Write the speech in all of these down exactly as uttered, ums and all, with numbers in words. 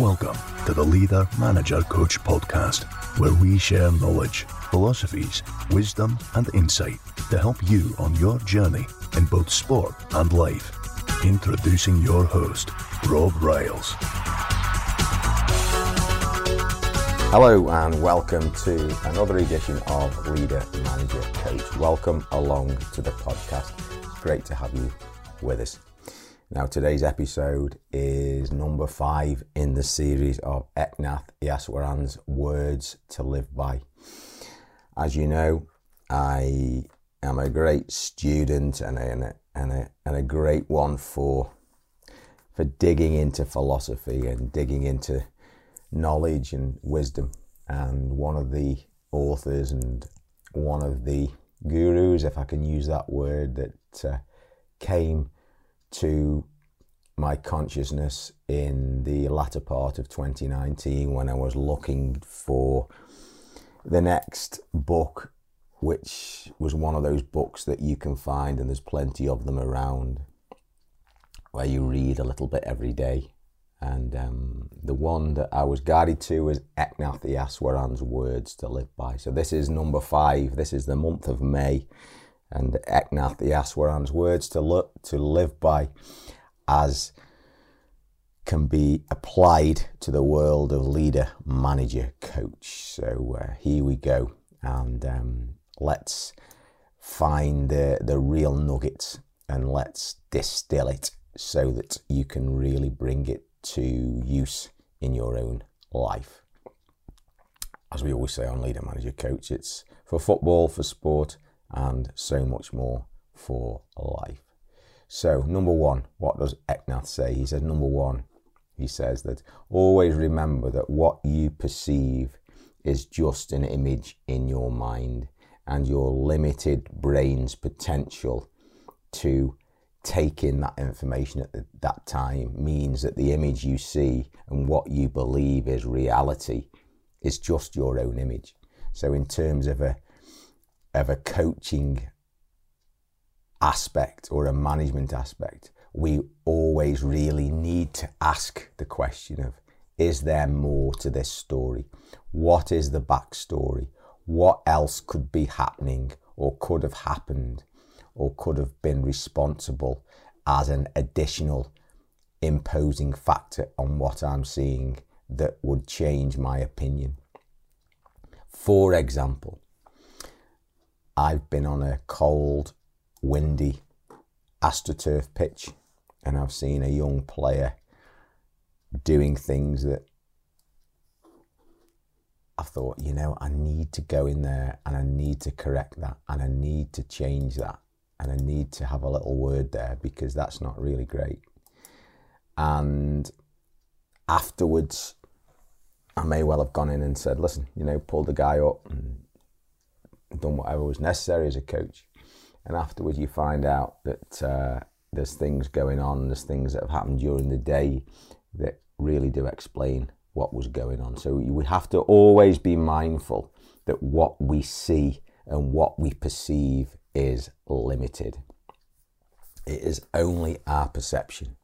Welcome to the Leader, Manager, Coach podcast, where we share knowledge, philosophies, wisdom, and insight to help you on your journey in both sport and life. Introducing your host, Rob Riles. Hello and welcome to another edition of Leader, Manager, Coach. Welcome along to the podcast. It's great to have you with us. Now, today's episode is number five in the series of Eknath Easwaran's Words to Live By. As you know, I am a great student and a, and a, and a great one for, for digging into philosophy and digging into knowledge and wisdom. And one of the authors and one of the gurus, if I can use that word, that uh, came to my consciousness in the latter part of twenty nineteen when I was looking for the next book, which was one of those books that you can find, and there's plenty of them around, where you read a little bit every day. And um, the one that I was guided to was Eknath Easwaran's Words to Live By. So this is number five. This is the month of May. And Eknath Easwaran's Words to look, to Live By, as can be applied to the world of leader, manager, coach. So uh, here we go, and um, let's find the, the real nuggets and let's distill it so that you can really bring it to use in your own life. As we always say on Leader, Manager, Coach, it's for football, for sport, and so much more for life. So, number one, what does Eknath say? He says, number one, he says that always remember that what you perceive is just an image in your mind and your limited brain's potential to take in that information at the, that time means that the image you see and what you believe is reality is just your own image. So in terms of a of a coaching aspect or a management aspect, we always really need to ask the question of, is there more to this story? What is the backstory? What else could be happening or could have happened or could have been responsible as an additional imposing factor on what I'm seeing that would change my opinion? For example, I've been on a cold, windy AstroTurf pitch and I've seen a young player doing things that I thought, you know, I need to go in there and I need to correct that and I need to change that and I need to have a little word there because that's not really great. And afterwards, I may well have gone in and said, listen, you know, pull the guy up and done whatever was necessary as a coach. And afterwards you find out that uh, there's things going on, there's things that have happened during the day that really do explain what was going on. So we have to always be mindful that what we see and what we perceive is limited. It is only our perception.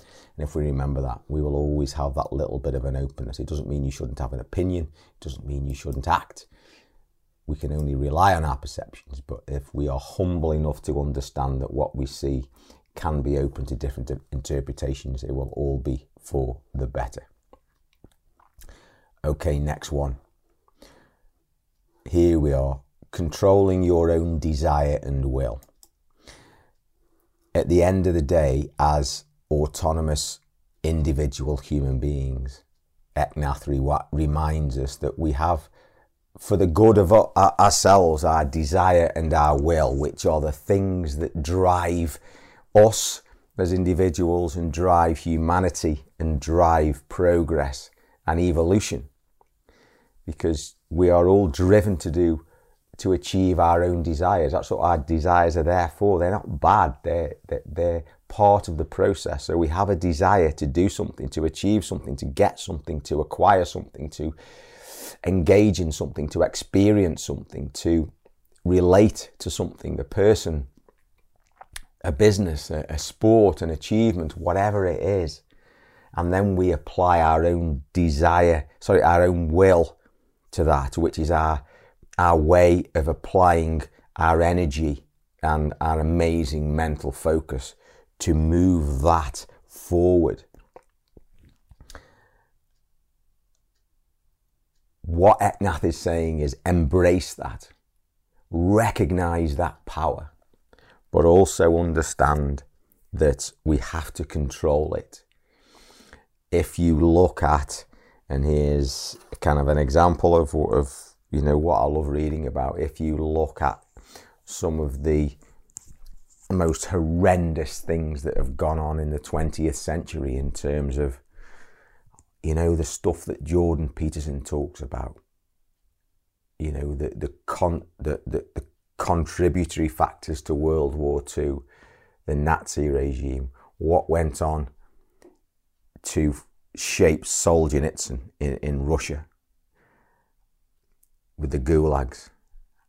And if we remember that, we will always have that little bit of an openness. It doesn't mean you shouldn't have an opinion. It doesn't mean you shouldn't act. We can only rely on our perceptions, but if we are humble enough to understand that what we see can be open to different interpretations, it will all be for the better. Okay, next one. Here we are, controlling your own desire and will. At the end of the day, as autonomous individual human beings, Eknath reminds us that we have, for the good of ourselves, our desire and our will, which are the things that drive us as individuals and drive humanity and drive progress and evolution. Because we are all driven to do, to achieve our own desires. That's what our desires are there for. They're not bad. They're, they're, they're part of the process. So we have a desire to do something, to achieve something, to get something, to acquire something, to engage in something, to experience something, to relate to something, a person, a business, a, a sport, an achievement, whatever it is. and then we apply our own desire, sorry, our own will to that, which is our our way of applying our energy and our amazing mental focus to move that forward. What Eknath is saying is embrace that, recognize that power, but also understand that we have to control it. If you look at, and here's kind of an example of, of you know, what I love reading about, if you look at some of the most horrendous things that have gone on in the twentieth century in terms of, you know, the stuff that Jordan Peterson talks about, you know, the the, con, the, the, the contributory factors to World War Two, the Nazi regime, what went on to shape Solzhenitsyn in, in Russia with the gulags,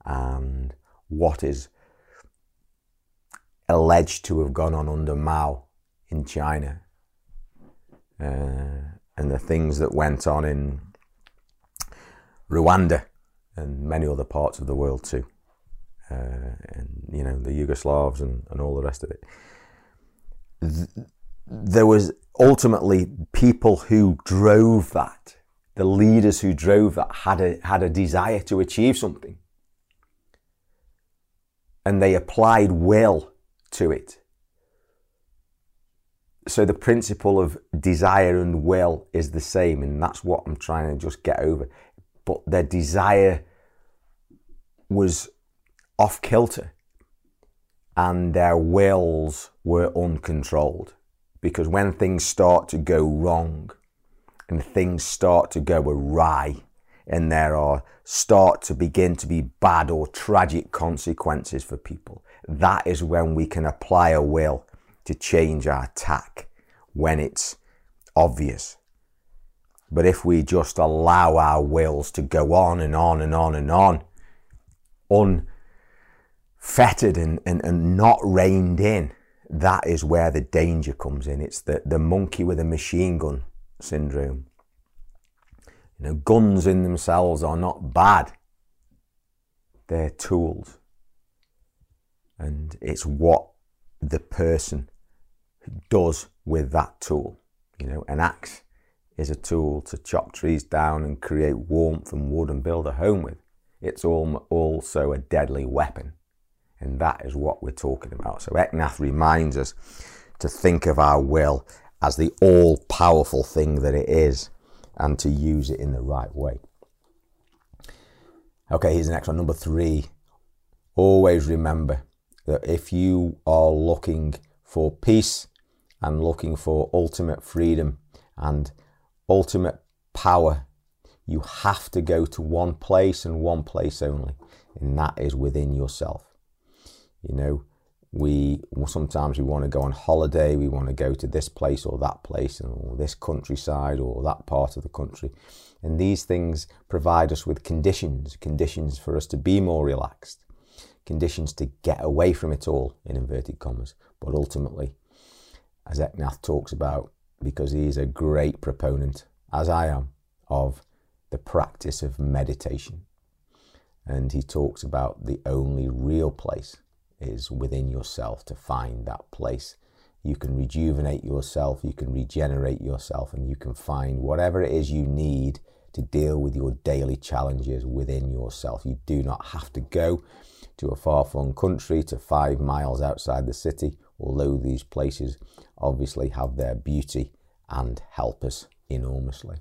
and what is alleged to have gone on under Mao in China, uh, and the things that went on in Rwanda and many other parts of the world too, uh, and you know, the Yugoslavs and, and all the rest of it. Th- there was ultimately people who drove that. The leaders who drove that had a, had a desire to achieve something, and they applied will to it. So the principle of desire and will is the same, and that's what I'm trying to just get over. But their desire was off kilter, and their wills were uncontrolled. Because when things start to go wrong, and things start to go awry, and there are start to begin to be bad or tragic consequences for people, that is when we can apply a will to change our tack, when it's obvious. But if we just allow our wills to go on and on and on and on, unfettered and, and, and not reined in, that is where the danger comes in. It's the, the monkey with a machine gun syndrome. You know, guns in themselves are not bad. They're tools. And it's what the person does with that tool. You know, an axe is a tool to chop trees down and create warmth and wood and build a home with. It's also a deadly weapon. And that is what we're talking about. So Eknath reminds us to think of our will as the all-powerful thing that it is, and to use it in the right way. Okay, here's the next one, number three. Always remember that if you are looking for peace and looking for ultimate freedom and ultimate power, you have to go to one place and one place only, and that is within yourself. You know, we sometimes we want to go on holiday, we want to go to this place or that place, or this countryside or that part of the country. And these things provide us with conditions, conditions for us to be more relaxed, conditions to get away from it all, in inverted commas. But ultimately, as Eknath talks about, because he is a great proponent, as I am, of the practice of meditation. And he talks about the only real place is within yourself, to find that place. You can rejuvenate yourself, you can regenerate yourself, and you can find whatever it is you need to deal with your daily challenges within yourself. You do not have to go to a far-flung country, to five miles outside the city, although these places obviously have their beauty and help us enormously.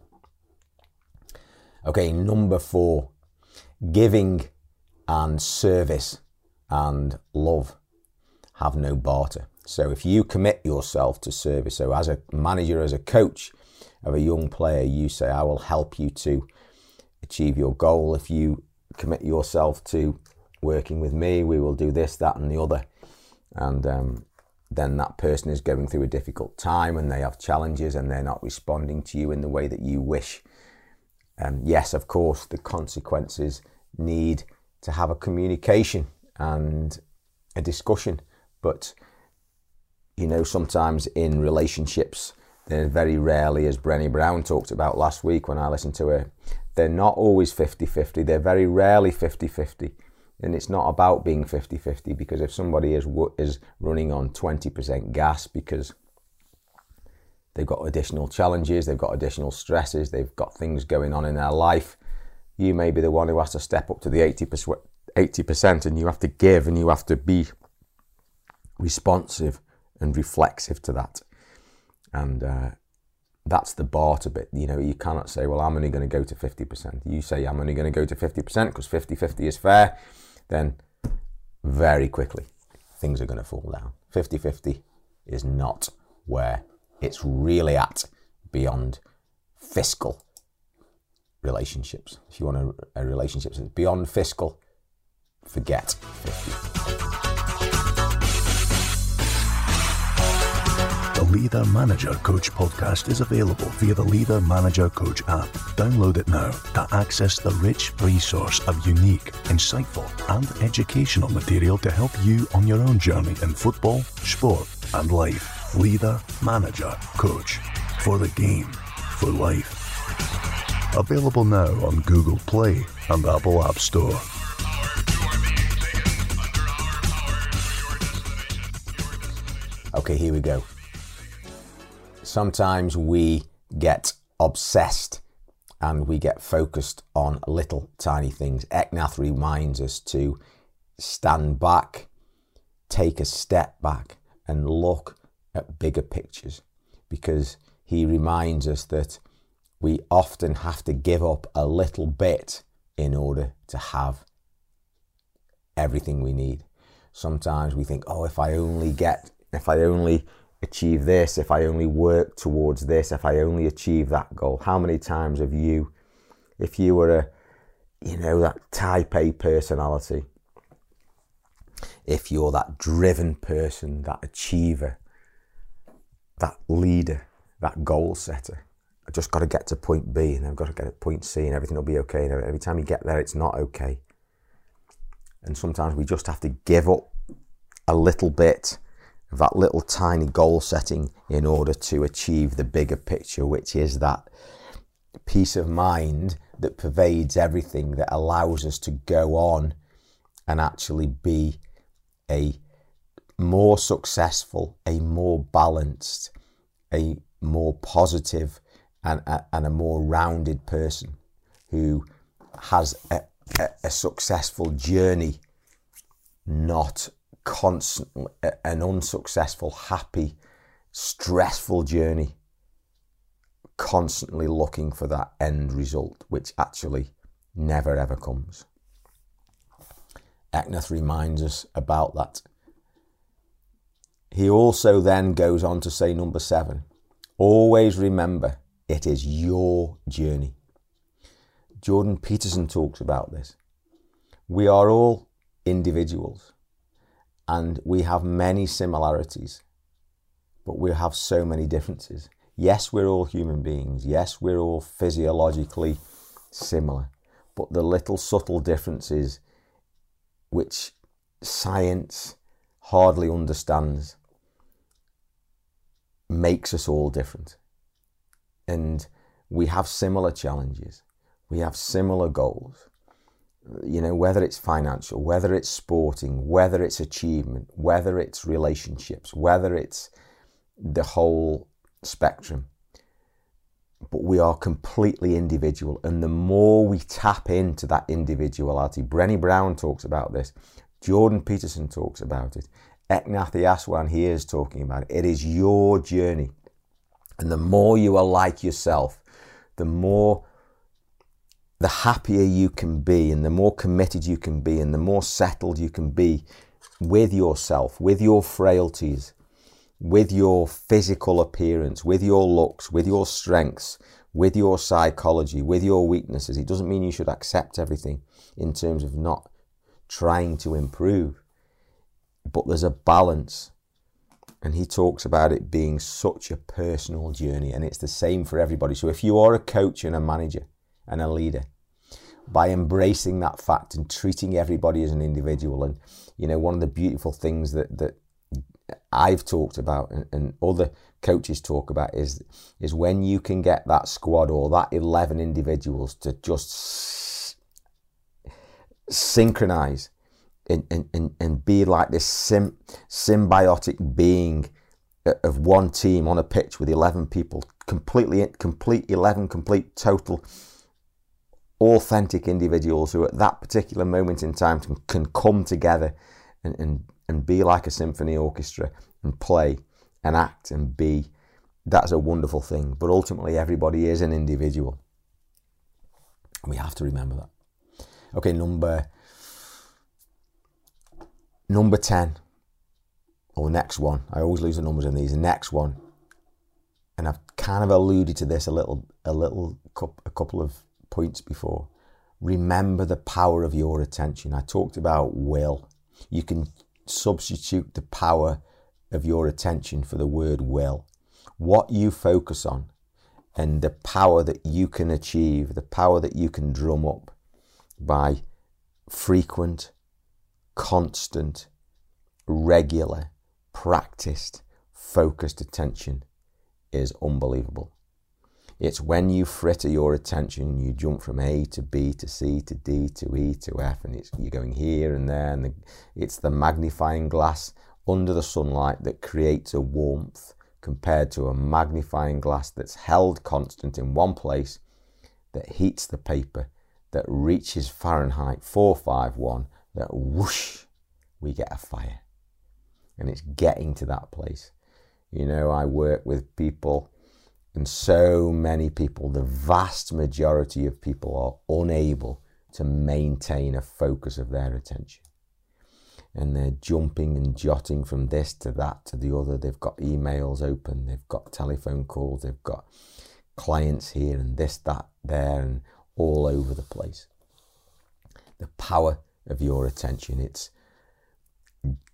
Okay, number four, giving and service and love have no barter. So if you commit yourself to service, so as a manager, as a coach of a young player, you say, I will help you to achieve your goal. If you commit yourself to working with me, we will do this, that, and the other. And um, then that person is going through a difficult time, and they have challenges, and they're not responding to you in the way that you wish. Um, yes, of course, the consequences need to have a communication and a discussion, but you know, sometimes in relationships They're very rarely, as Brené Brown talked about last week when I listened to her, they're not always fifty-fifty. They're very rarely fifty-fifty. And it's not about being fifty-fifty, because if somebody is is running on twenty percent gas because they've got additional challenges, they've got additional stresses, they've got things going on in their life, you may be the one who has to step up to the eighty percent, eighty percent, and you have to give and you have to be responsive and reflexive to that. And uh, that's the bar to bit. You know, you cannot say, well, I'm only going to go to fifty percent. You say, I'm only going to go to fifty percent because fifty-fifty is fair. Then very quickly, things are going to fall down. fifty-fifty is not where it's really at beyond fiscal relationships. If you want a, a relationship that's beyond fiscal, forget fifty. The Leader Manager Coach podcast is available via the Leader Manager Coach app. Download it now to access the rich resource of unique, insightful, and educational material to help you on your own journey in football, sport, and life. Leader Manager Coach. For the game. For life. Available now on Google Play and Apple App Store. Okay, here we go. Sometimes we get obsessed and we get focused on little tiny things. Eknath reminds us to stand back, take a step back and look at bigger pictures, because he reminds us that we often have to give up a little bit in order to have everything we need. Sometimes we think, oh, if I only get, if I only... achieve this, if I only work towards this, if I only achieve that goal. How many times have you, if you were a, you know, that type A personality, if you're that driven person, that achiever, that leader, that goal setter, I just got to get to point B and I've got to get to point C and everything will be okay. And every time you get there, it's not okay. And sometimes we just have to give up a little bit of that little tiny goal setting in order to achieve the bigger picture, which is that peace of mind that pervades everything, that allows us to go on and actually be a more successful, a more balanced, a more positive and a, and a more rounded person who has a, a, a successful journey, not constantly an unsuccessful, happy, stressful journey, constantly looking for that end result, which actually never ever comes. Eknath reminds us about that. He also then goes on to say, number seven, always remember it is your journey. Jordan Peterson talks about this. We are all individuals. And we have many similarities, but we have so many differences. Yes, we're all human beings. Yes, we're all physiologically similar. But the little subtle differences, which science hardly understands, makes us all different. And we have similar challenges. We have similar goals. You know, whether it's financial, whether it's sporting, whether it's achievement, whether it's relationships, whether it's the whole spectrum. But we are completely individual. And the more we tap into that individuality, Brené Brown talks about this. Jordan Peterson talks about it. Eknath Easwaran, he is talking about it. It is your journey. And the more you are like yourself, the more the happier you can be and the more committed you can be and the more settled you can be with yourself, with your frailties, with your physical appearance, with your looks, with your strengths, with your psychology, with your weaknesses. It doesn't mean you should accept everything in terms of not trying to improve, but there's a balance. And he talks about it being such a personal journey, and it's the same for everybody. So if you are a coach and a manager and a leader, by embracing that fact and treating everybody as an individual. And, you know, one of the beautiful things that, that I've talked about and, and other coaches talk about is, is when you can get that squad or that eleven individuals to just synchronize and, and, and, and be like this sim, symbiotic being of one team on a pitch with eleven people, completely complete eleven, complete total authentic individuals who at that particular moment in time can, can come together and, and, and be like a symphony orchestra and play and act and be. That's a wonderful thing. But ultimately, everybody is an individual. We have to remember that. Okay, number, number ten. Or next one. I always lose the numbers in these. The next one, and I've kind of alluded to this a little, a little, a couple of points before. Remember the power of your attention. I talked about will. You can substitute the power of your attention for the word will. What you focus on, and the power that you can achieve, the power that you can drum up by frequent, constant, regular, practiced, focused attention is unbelievable. It's when you fritter your attention, you jump from A to B to C to D to E to F, and it's, you're going here and there, and the, it's the magnifying glass under the sunlight that creates a warmth compared to a magnifying glass that's held constant in one place that heats the paper, that reaches Fahrenheit four fifty-one, that whoosh, we get a fire. And it's getting to that place. You know, I work with people, and so many people, the vast majority of people are unable to maintain a focus of their attention. And they're jumping and jotting from this to that to the other. They've got emails open, they've got telephone calls, they've got clients here and this, that, there, and all over the place. The power of your attention. It's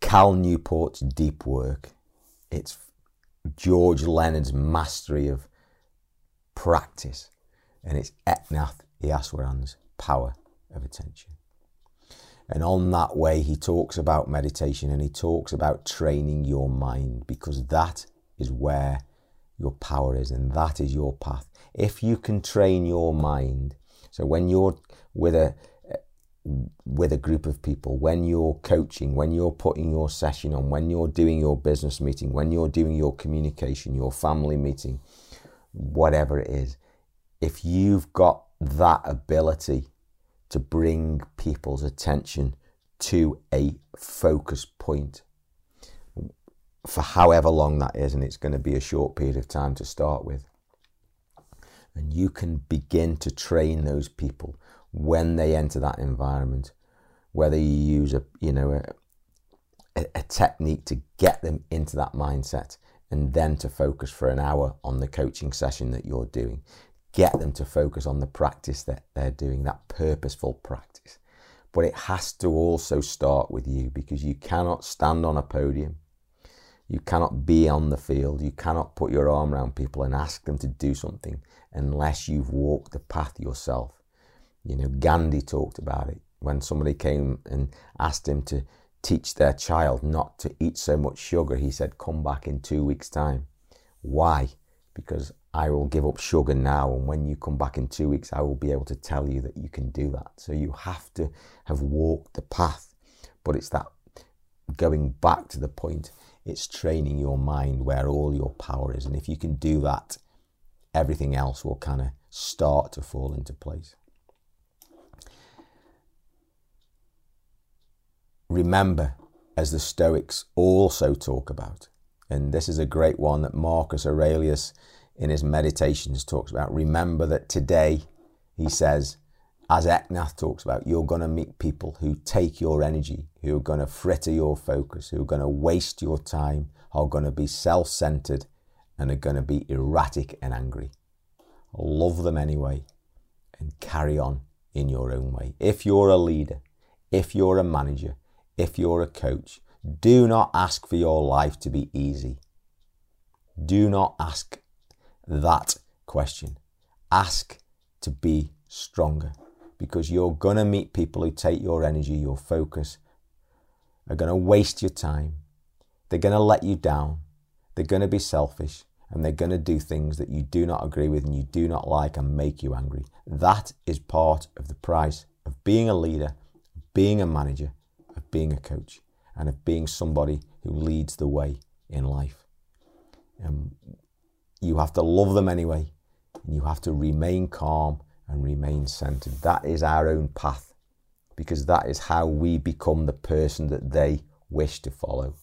Cal Newport's deep work. It's George Leonard's mastery of practice. And it's Eknath Easwaran's power of attention. And on that way, he talks about meditation, and he talks about training your mind, because that is where your power is, and that is your path. If you can train your mind, so when you're with a with a group of people, when you're coaching, when you're putting your session on, when you're doing your business meeting, when you're doing your communication, your family meeting, whatever it is, if you've got that ability to bring people's attention to a focus point for however long that is, and it's going to be a short period of time to start with, and you can begin to train those people when they enter that environment, whether you use a you know a, a technique to get them into that mindset, and then to focus for an hour on the coaching session that you're doing, get them to focus on the practice that they're doing, that purposeful practice. But it has to also start with you, because you cannot stand on a podium, you cannot be on the field, you cannot put your arm around people and ask them to do something unless you've walked the path yourself. You know, Gandhi talked about it when somebody came and asked him to teach their child not to eat so much sugar. He said, come back in two weeks' time. Why? Because I will give up sugar now, and when you come back in two weeks, I will be able to tell you that you can do that. So you have to have walked the path. But it's that going back to the point, it's training your mind where all your power is. And if you can do that, everything else will kind of start to fall into place. Remember, as the Stoics also talk about, and this is a great one that Marcus Aurelius in his Meditations talks about, remember that today, he says, as Eknath talks about, you're going to meet people who take your energy, who are going to fritter your focus, who are going to waste your time, are going to be self-centered, and are going to be erratic and angry. Love them anyway, and carry on in your own way. If you're a leader, if you're a manager, if you're a coach, do not ask for your life to be easy. Do not ask that question. Ask to be stronger, because you're going to meet people who take your energy, your focus, are going to waste your time. They're going to let you down. They're going to be selfish. and they're going to do things that you do not agree with and you do not like and make you angry. That is part of the price of being a leader, being a manager, of being a coach, and of being somebody who leads the way in life. Um, you have to love them anyway, and you have to remain calm and remain centered. That is our own path, because that is how we become the person that they wish to follow.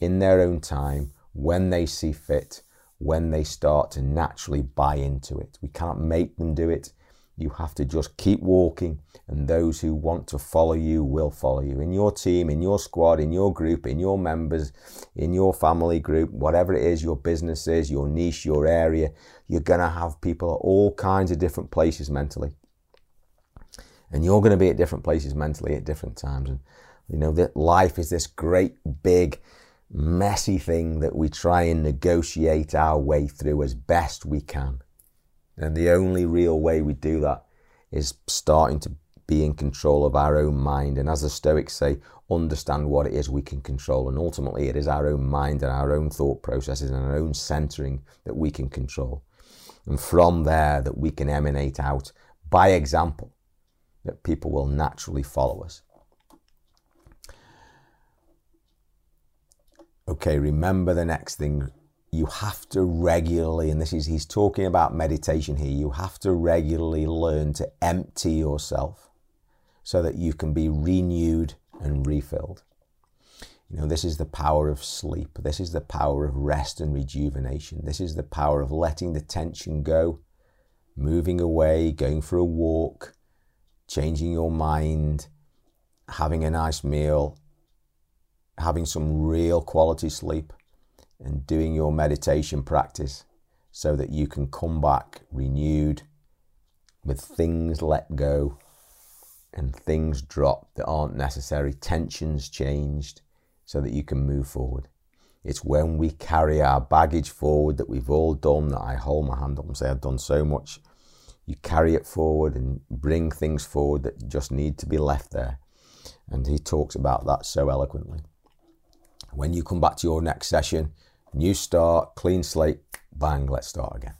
In their own time, when they see fit, when they start to naturally buy into it. We can't make them do it. You have to just keep walking, and those who want to follow you will follow you. In your team, in your squad, in your group, in your members, in your family group, whatever it is, your business is, your niche, your area, you're going to have people at all kinds of different places mentally. And you're going to be at different places mentally at different times. And you know that life is this great, big, messy thing that we try and negotiate our way through as best we can. And the only real way we do that is starting to be in control of our own mind. And as the Stoics say, understand what it is we can control. And ultimately, it is our own mind and our own thought processes and our own centering that we can control. And from there, that we can emanate out by example, that people will naturally follow us. Okay, remember the next thing. You have to regularly, and this is, he's talking about meditation here, you have to regularly learn to empty yourself so that you can be renewed and refilled. You know, this is the power of sleep. This is the power of rest and rejuvenation. This is the power of letting the tension go, moving away, going for a walk, changing your mind, having a nice meal, having some real quality sleep, and doing your meditation practice so that you can come back renewed, with things let go and things drop that aren't necessary, tensions changed, so that you can move forward. It's when we carry our baggage forward that we've all done, that I hold my hand up and say, I've done so much. You carry it forward and bring things forward that just need to be left there. And he talks about that so eloquently. When you come back to your next session, new start, clean slate, bang, let's start again.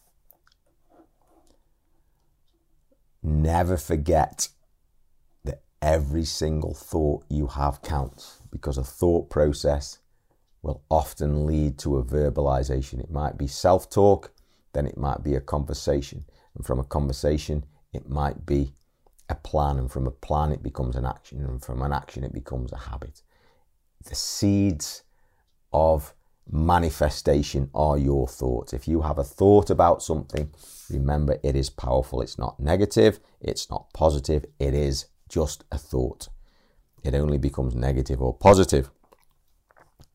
Never forget that every single thought you have counts, because a thought process will often lead to a verbalization. It might be self-talk, then it might be a conversation. And from a conversation, it might be a plan. And from a plan, it becomes an action. And from an action, it becomes a habit. The seeds of manifestation are your thoughts. If you have a thought about something, remember it is powerful. It's not negative. It's not positive. It is just a thought. It only becomes negative or positive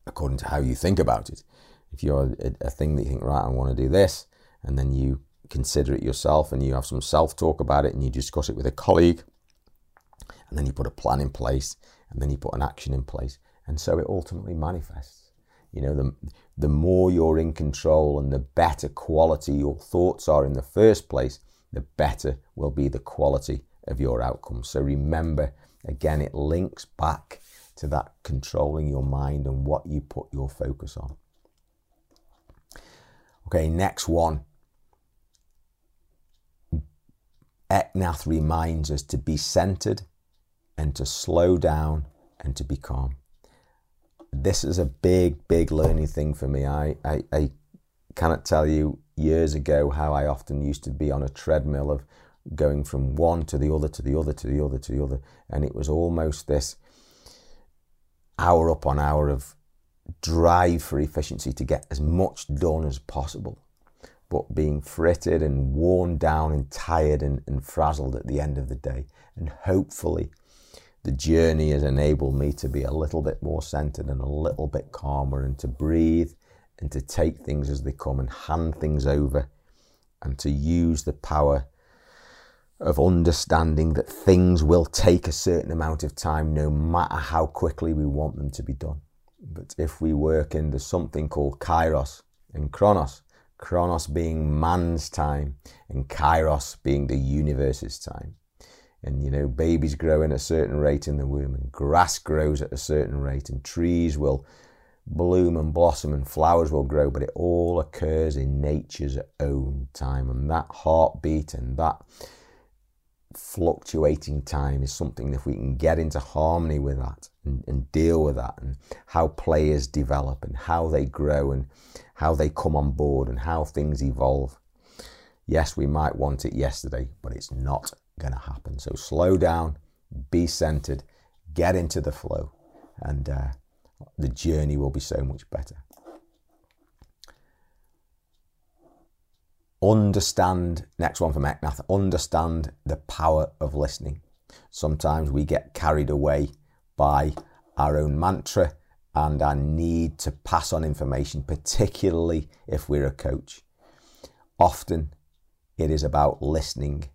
according to how you think about it. If you're a, a thing that you think, right, I want to do this, and then you consider it yourself and you have some self-talk about it and you discuss it with a colleague, and then you put a plan in place, and then you put an action in place. And so it ultimately manifests. You know, the, the more you're in control and the better quality your thoughts are in the first place, the better will be the quality of your outcome. So remember, again, it links back to that controlling your mind and what you put your focus on. Okay, next one. Eknath reminds us to be centered and to slow down and to be calm. This is a big, big learning thing for me. I, I, I cannot tell you years ago how I often used to be on a treadmill of going from one to the other, to the other, to the other, to the other. And it was almost this hour upon hour of drive for efficiency to get as much done as possible, but being frittered and worn down and tired and, and frazzled at the end of the day. And hopefully the journey has enabled me to be a little bit more centered and a little bit calmer, and to breathe and to take things as they come and hand things over, and to use the power of understanding that things will take a certain amount of time no matter how quickly we want them to be done. But if we work into something called Kairos and Kronos, Kronos being man's time and Kairos being the universe's time. And, you know, babies grow at a certain rate in the womb, and grass grows at a certain rate, and trees will bloom and blossom and flowers will grow, but it all occurs in nature's own time. And that heartbeat and that fluctuating time is something, if we can get into harmony with that and, and deal with that, and how players develop and how they grow and how they come on board and how things evolve. Yes, we might want it yesterday, but it's not going to happen. So slow down, be centered, get into the flow, and uh, the journey will be so much better. Understand, next one from Eknath, understand the power of listening. Sometimes we get carried away by our own mantra and our need to pass on information, particularly if we're a coach. Often it is about listening.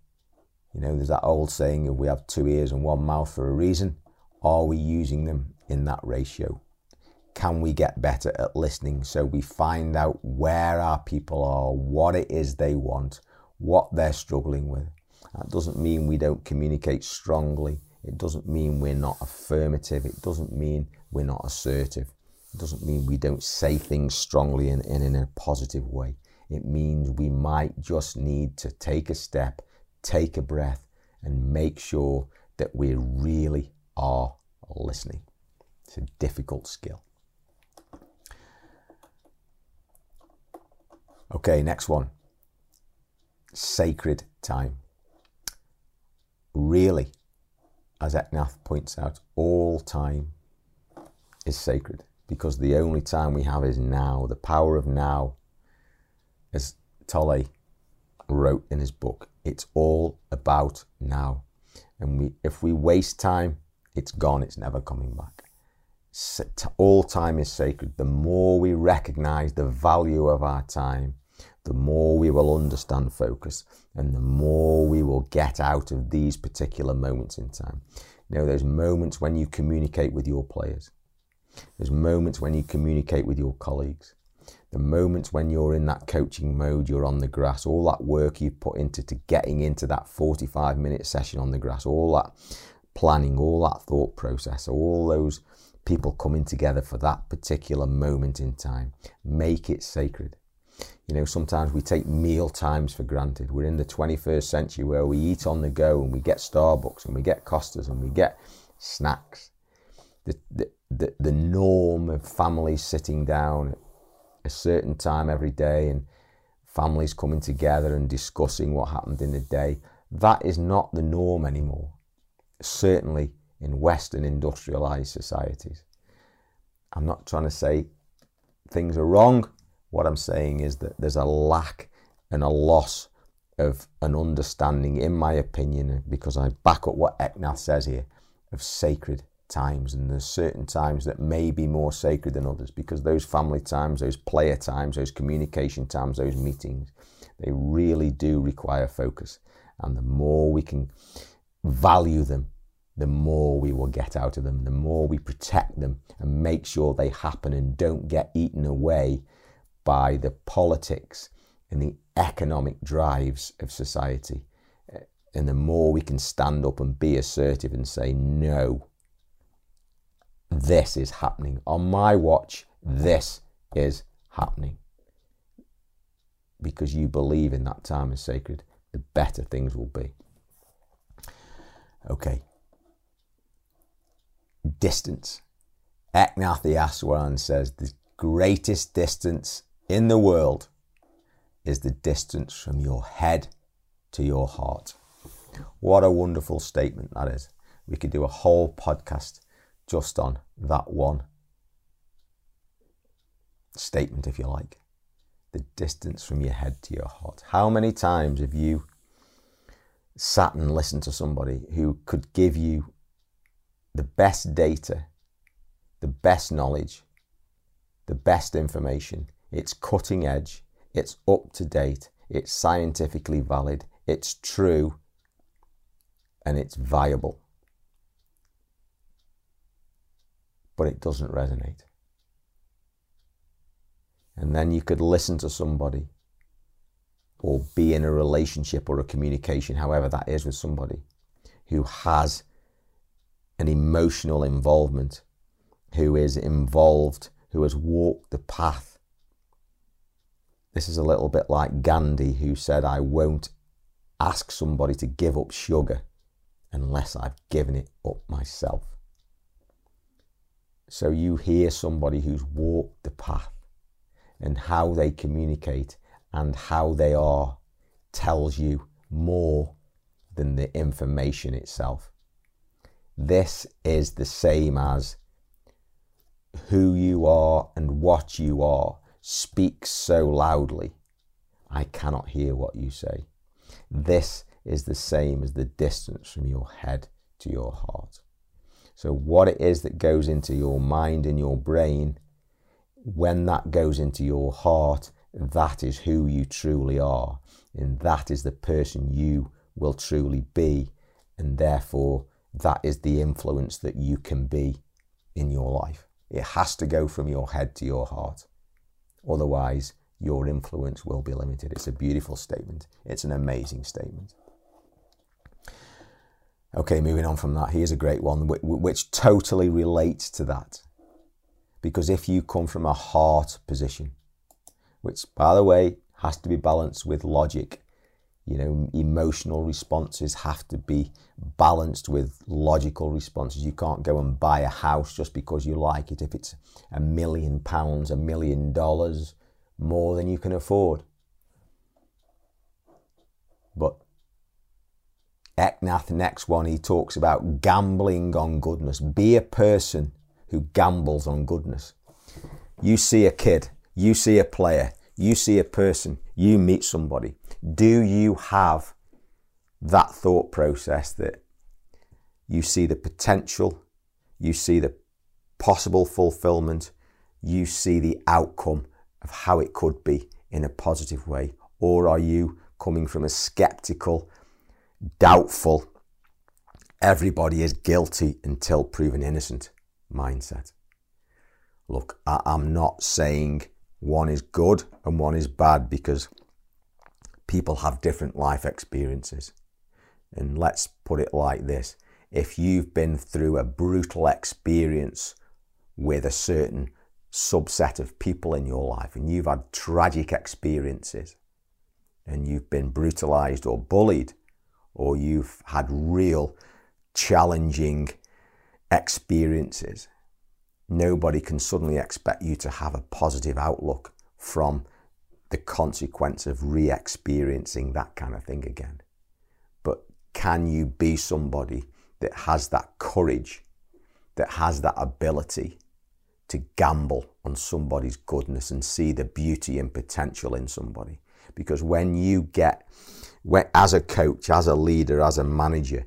You know, there's that old saying of, we have two ears and one mouth for a reason. Are we using them in that ratio? Can we get better at listening so we find out where our people are, what it is they want, what they're struggling with? That doesn't mean we don't communicate strongly. It doesn't mean we're not affirmative. It doesn't mean we're not assertive. It doesn't mean we don't say things strongly and in, in, in a positive way. It means we might just need to take a step, take a breath, and make sure that we really are listening. It's a difficult skill. Okay, next one. Sacred time. Really, as Eknath points out, all time is sacred, because the only time we have is now. The power of now, as Tolle wrote in his book, it's all about now. And we, if we waste time, it's gone, it's never coming back. All time is sacred. The more we recognize the value of our time, the more we will understand focus, and the more we will get out of these particular moments in time. You know, there's moments when you communicate with your players. There's moments when you communicate with your colleagues. The moments when you're in that coaching mode, you're on the grass, all that work you've put into to getting into that forty-five minute session on the grass, all that planning, all that thought process, all those people coming together for that particular moment in time. Make it sacred. You know, sometimes we take meal times for granted. We're in the twenty-first century where we eat on the go, and we get Starbucks and we get Costas and we get snacks. The, the, the, the norm of families sitting down a certain time every day and families coming together and discussing what happened in the day, that is not the norm anymore, certainly in Western industrialized societies. I'm not trying to say things are wrong. What I'm saying is that there's a lack and a loss of an understanding, in my opinion, because I back up what Eknath says here, of sacred times. And there's certain times that may be more sacred than others, because those family times, those player times, those communication times, those meetings, they really do require focus. And the more we can value them, the more we will get out of them, the more we protect them and make sure they happen and don't get eaten away by the politics and the economic drives of society. And the more we can stand up and be assertive and say, no, this is happening. On my watch, this is happening. Because you believe in that time is sacred, the better things will be. Okay. Distance. Eknath Easwaran says the greatest distance in the world is the distance from your head to your heart. What a wonderful statement that is. We could do a whole podcast just on that one statement, if you like. The distance from your head to your heart. How many times have you sat and listened to somebody who could give you the best data, the best knowledge, the best information? It's cutting edge, it's up to date, it's scientifically valid, it's true, and it's viable. But it doesn't resonate. And then you could listen to somebody or be in a relationship or a communication, however that is, with somebody who has an emotional involvement, who is involved who has walked the path. This is a little bit like Gandhi, who said, I won't ask somebody to give up sugar unless I've given it up myself. So you hear somebody who's walked the path, and how they communicate and how they are tells you more than the information itself. This is the same as who you are and what you are speaks so loudly, I cannot hear what you say. This is the same as the distance from your head to your heart. So what it is that goes into your mind and your brain, when that goes into your heart, that is who you truly are, and that is the person you will truly be, and therefore that is the influence that you can be in your life. It has to go from your head to your heart. Otherwise, your influence will be limited. It's a beautiful statement. It's an amazing statement. Okay, moving on from that, here's a great one, which totally relates to that. Because if you come from a heart position, which, by the way, has to be balanced with logic. You know, emotional responses have to be balanced with logical responses. You can't go and buy a house just because you like it if it's a million pounds, a million dollars more than you can afford. But Eknath, next one, he talks about gambling on goodness. Be a person who gambles on goodness. You see a kid, you see a player, you see a person, you meet somebody. Do you have that thought process that you see the potential, you see the possible fulfillment, you see the outcome of how it could be in a positive way? Or are you coming from a skeptical, doubtful, everybody is guilty until proven innocent mindset? Look, I, I'm not saying one is good and one is bad, because people have different life experiences. And let's put it like this. If you've been through a brutal experience with a certain subset of people in your life, and you've had tragic experiences, and you've been brutalized or bullied, or you've had real challenging experiences, nobody can suddenly expect you to have a positive outlook from the consequence of re-experiencing that kind of thing again. But can you be somebody that has that courage, that has that ability to gamble on somebody's goodness and see the beauty and potential in somebody? Because when you get, when, as a coach, as a leader, as a manager,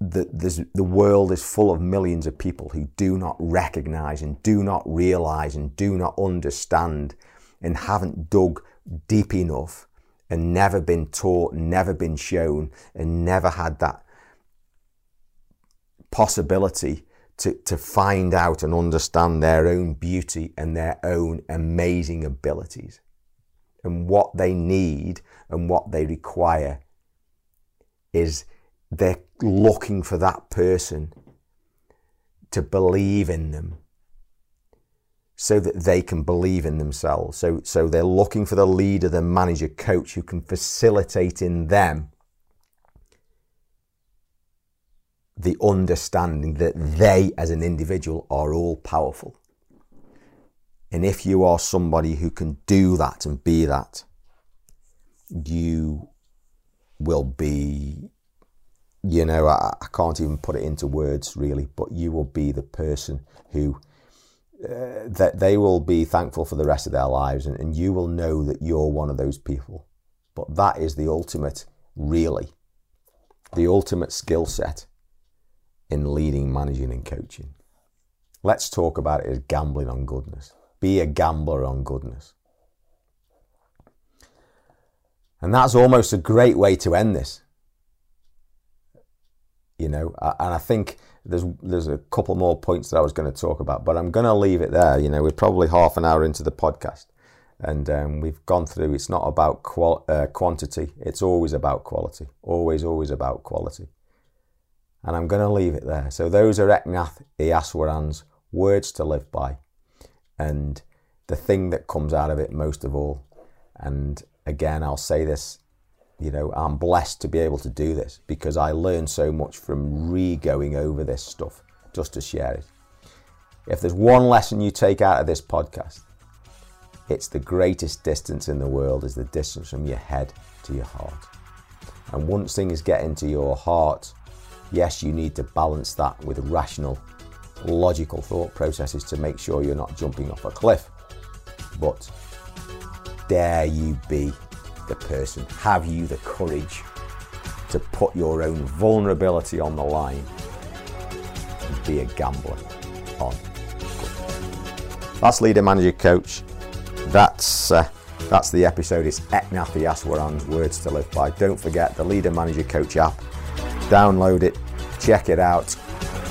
the, the, the world is full of millions of people who do not recognize and do not realize and do not understand and haven't dug deep enough and never been taught, never been shown, and never had that possibility to, to find out and understand their own beauty and their own amazing abilities and what they need and what they require. Is they're looking for that person to believe in them, so that they can believe in themselves. So, so they're looking for the leader, the manager, coach who can facilitate in them the understanding that they as an individual are all powerful. And if you are somebody who can do that and be that, you will be, you know, I, I can't even put it into words really, but you will be the person who Uh, that they will be thankful for the rest of their lives, and, and you will know that you're one of those people. But that is the ultimate, really, the ultimate skill set in leading, managing and coaching. Let's talk about it as gambling on goodness. Be a gambler on goodness. And that's almost a great way to end this. You know, and I think there's there's a couple more points that I was going to talk about, but I'm going to leave it there. You know, we're probably half an hour into the podcast, and um, we've gone through. It's not about qual- uh, quantity. It's always about quality. Always, always about quality. And I'm going to leave it there. So those are Eknath Easwaran's words to live by. and the thing that comes out of it most of all, and again, I'll say this, you know, I'm blessed to be able to do this because I learn so much from re-going over this stuff just to share it. If there's one lesson you take out of this podcast, it's the greatest distance in the world is the distance from your head to your heart. And once things get into your heart, yes, you need to balance that with rational, logical thought processes to make sure you're not jumping off a cliff. But dare you be the person? Have you the courage to put your own vulnerability on the line and be a gambler on? That's Leader, Manager, Coach. That's uh, that's the episode. It's Eknath Easwaran's Words to Live By. Don't forget the Leader, Manager, Coach app. Download it, check it out,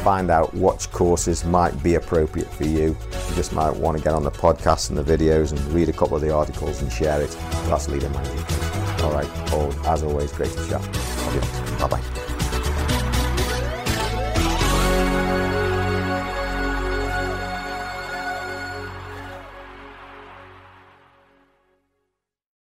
find out what courses might be appropriate for you. You just might want to get on the podcast and the videos and read a couple of the articles and share it. That's Leader, Manager, Coach. All right, Paul, as always, great to chat. Bye-bye.